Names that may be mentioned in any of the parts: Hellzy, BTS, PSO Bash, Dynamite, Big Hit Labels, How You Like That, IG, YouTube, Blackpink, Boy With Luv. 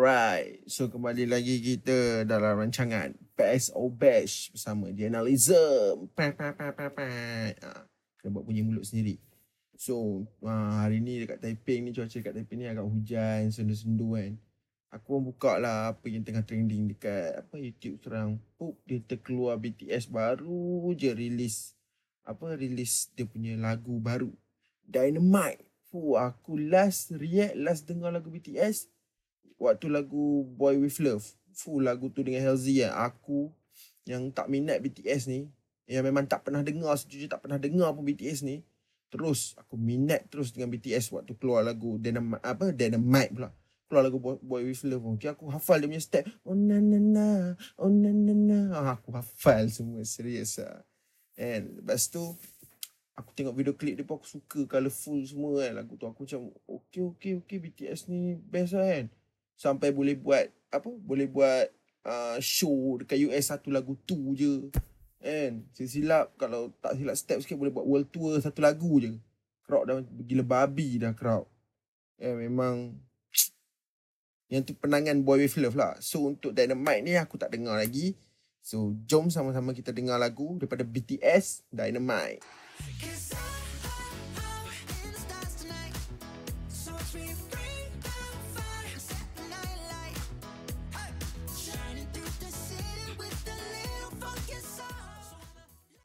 Alright, so kembali lagi kita dalam rancangan PSO Bash bersama Dianalism. Dia buat punya mulut sendiri. So, hari ni dekat Taiping ni, cuaca dekat Taiping ni agak hujan, sendu-sendu kan. Aku buka lah apa yang tengah trending dekat apa YouTube sekarang. Dia terkeluar BTS baru je release dia punya lagu baru, Dynamite. Aku last dengar lagu BTS waktu lagu Boy With Luv. Lagu tu dengan Hellzy kan. Aku yang tak minat BTS ni, yang memang tak pernah dengar, sejujurnya tak pernah dengar pun BTS ni, terus aku minat terus dengan BTS waktu keluar lagu Dynamite pula. Keluar lagu Boy With Luv pun, okay, aku hafal dia punya step. Oh na na na, oh na na na, aku hafal semua, serius lah. And lepas tu aku tengok video klip dia pun, aku suka colourful semua kan. Lagu tu aku macam Okay BTS ni best lah kan. Sampai boleh buat show dekat US satu lagu tu je. And silap, kalau tak silap step sikit boleh buat world tour satu lagu je. Crowd dah gila babi dah crowd. And memang yang tu penangan Boy With Luv lah. So untuk Dynamite ni aku tak dengar lagi. So jom sama-sama kita dengar lagu daripada BTS, Dynamite.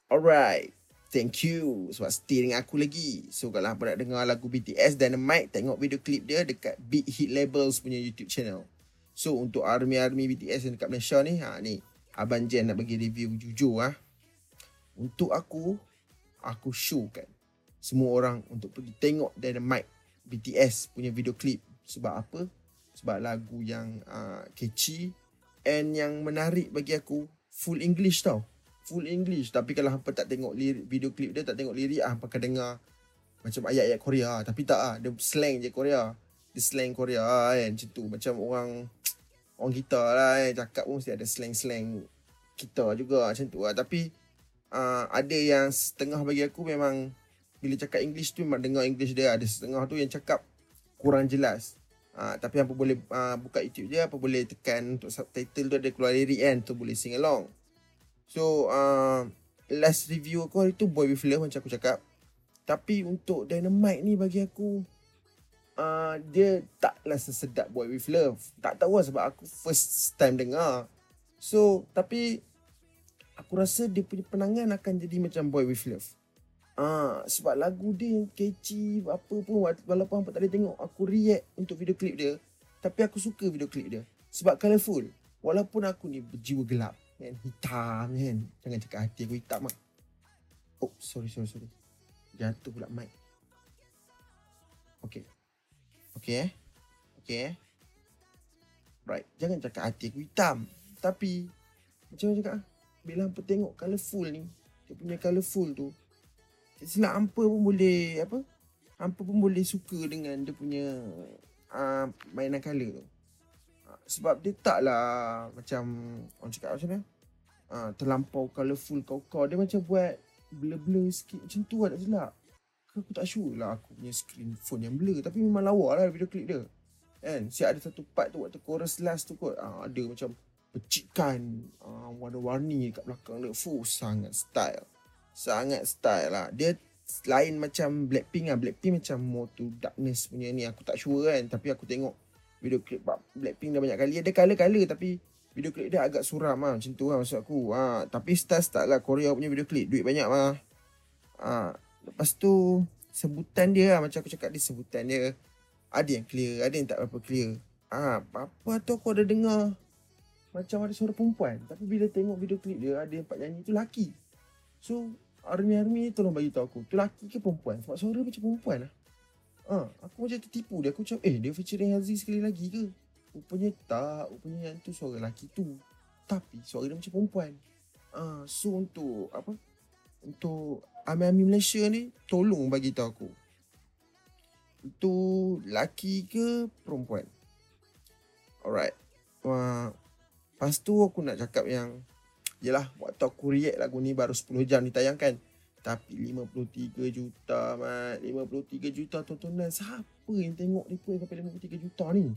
Alright, thank you sebab stay dengan aku lagi. So kalau apa nak dengar lagu BTS Dynamite, tengok video klip dia dekat Big Hit Labels punya YouTube channel. So untuk ARMY BTS yang dekat Malaysia ni, ni Abang Jen nak bagi review jujur . Untuk aku showkan semua orang untuk pergi tengok Dynamite BTS punya video klip. Sebab apa? Sebab lagu yang catchy and yang menarik bagi aku. Full English. Tapi kalau hampa tak tengok video klip dia, tak tengok lirik, hampa akan dengar macam ayat-ayat Korea. Tapi tak dia slang je Korea. Dia slang Korea kan. Macam tu. Macam orang kita lah kan. Cakap pun mesti ada slang-slang kita juga. Macam tu lah. Tapi ada yang setengah bagi aku memang bila cakap English tu memang dengar English dia. Ada setengah tu yang cakap kurang jelas. Tapi hampa boleh buka YouTube dia. Hampa boleh tekan untuk subtitle tu ada keluar lirik kan. Tu boleh sing along. So, last review aku hari tu Boy With Luv macam aku cakap. Tapi untuk Dynamite ni bagi aku, dia taklah sesedap Boy With Luv. Tak tahu lah sebab aku first time dengar. So, tapi aku rasa dia punya penangan akan jadi macam Boy With Luv. Sebab lagu dia yang catchy, apa pun, walaupun aku tak ada tengok, aku react untuk video klip dia. Tapi aku suka video klip dia. Sebab colourful. Walaupun aku ni berjiwa gelap. Hitam kan. Jangan cakap hati aku hitam lah. Oh sorry. Jatuh pula mic. Okay. Right. Jangan cakap hati aku hitam. Tapi macam mana cakap bila hampa tengok colourful ni, dia punya colourful tu, silap hampa pun boleh hampa pun boleh suka dengan dia punya mainan colour tu. Sebab dia taklah macam orang cakap macam mana terlampau colourful kau-kau. Dia macam buat blur-blur sikit macam tu lah, tak silap. Aku tak sure lah aku punya screen phone yang blur. Tapi memang lawa lah video klip dia kan. Siap ada satu part tu waktu chorus last tu kot, ada macam percikan warna-warni kat belakang dia. Sangat style lah. Dia lain macam Blackpink lah. Blackpink macam more to darkness punya ni. Aku tak sure kan. Tapi aku tengok video klip Blackpink dah banyak kali. Ada colour-colour tapi video klip dia agak suram lah. Macam tu lah maksud aku. Tapi start lah Korea punya video klip. Duit banyak lah. Lepas tu sebutan dia lah. Macam aku cakap dia sebutan dia. Ada yang clear. Ada yang tak berapa clear. Apa-apa tu aku ada dengar macam ada suara perempuan. Tapi bila tengok video klip dia, ada yang pak nyanyi tu laki. So ARMY tolong bagi tahu aku, tu laki ke perempuan? Sebab suara macam perempuan lah. Aku macam tertipu dia. Aku macam dia featuring Hellzy sekali lagi ke? Rupanya tak, rupanya yang tu suara lelaki tu, tapi suara dia macam perempuan. So untuk apa, untuk ARMY Malaysia ni, tolong bagi tahu aku, itu lelaki ke perempuan. Alright. Lepas tu aku nak cakap yang, yelah waktu aku react lagu ni baru 10 jam ditayangkan, tapi 53 juta mat, 53 juta tontonan. Siapa yang tengok dia pun sampai 53 juta ni?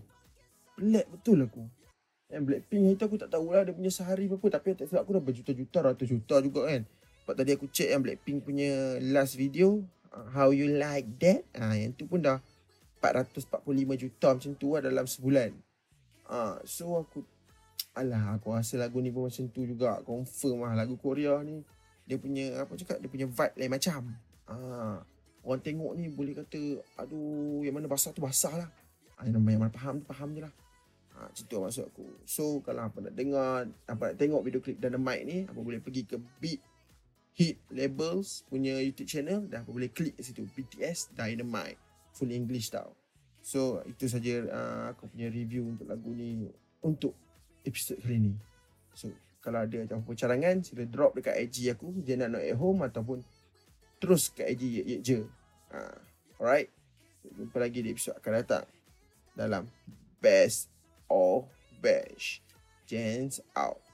Pelik betul aku. Yang Blackpink hari tu aku tak tahulah dia punya sehari berapa, tapi tak silap aku dah berjuta-juta, ratus juta juga kan. Sebab tadi aku check yang Blackpink punya last video, How You Like That, yang tu pun dah 445 juta macam tu lah dalam sebulan. So aku, alah aku rasa lagu ni pun macam tu juga. Confirm lah lagu Korea ni dia punya apa cakap, dia punya vibe lain macam. Orang tengok ni boleh kata, aduh yang mana basah tu basah lah, yang mana faham tu faham je lah. Macam tu maksud aku. So kalau apa nak dengar, apa nak tengok video klip Dynamite ni, apa boleh pergi ke Big Hit Labels punya YouTube channel, dan apa boleh klik situ, BTS Dynamite, full English tau. So itu saja aku punya review untuk lagu ni untuk episod kali ni. So kalau ada apa-apa carangan, sila drop dekat IG aku, Jenna Not At Home, ataupun terus kat IG Yek Je. Alright, jumpa lagi di episod akan datang dalam Best of Bash. Jens out.